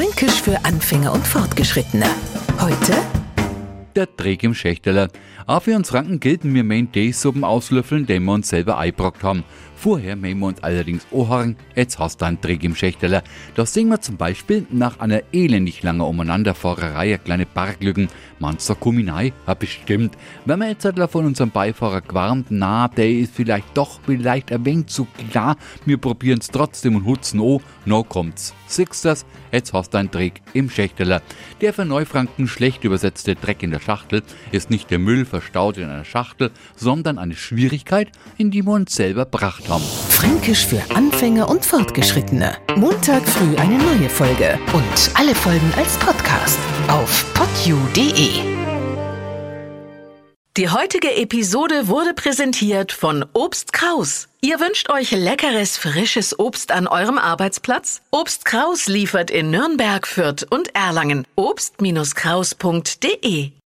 Fränkisch für Anfänger und Fortgeschrittene. Heute der Dreeg im Schächderla. Auch für uns Franken gelten wir mein die Suppen auslöffeln, den wir uns selber eingebrockt haben. Vorher müssen wir uns allerdings anhören, jetzt hast du einen Dreeg im Schächderla. Da sehen wir zum Beispiel nach einer elendig langen Umeinanderfahrerei eine kleine Parklücken. Mancher Kuminei hat bestimmt. Wenn wir jetzt von unserem Beifahrer gewarnt, na, der ist vielleicht ein wenig zu klar, wir probieren es trotzdem und hutzen an, na kommt's. Siehst das, jetzt hast du einen Dreeg im Schächterla. Der für Neufranken schlecht übersetzte Dreck in der Schachtel ist nicht der Müll verstaut in einer Schachtel, sondern eine Schwierigkeit, in die wir uns selber bracht haben. Fränkisch für Anfänger und Fortgeschrittene. Montag früh eine neue Folge und alle Folgen als Podcast auf podu.de. Die heutige Episode wurde präsentiert von Obst Kraus. Ihr wünscht euch leckeres, frisches Obst an eurem Arbeitsplatz? Obst Kraus liefert in Nürnberg, Fürth und Erlangen. Obst-kraus.de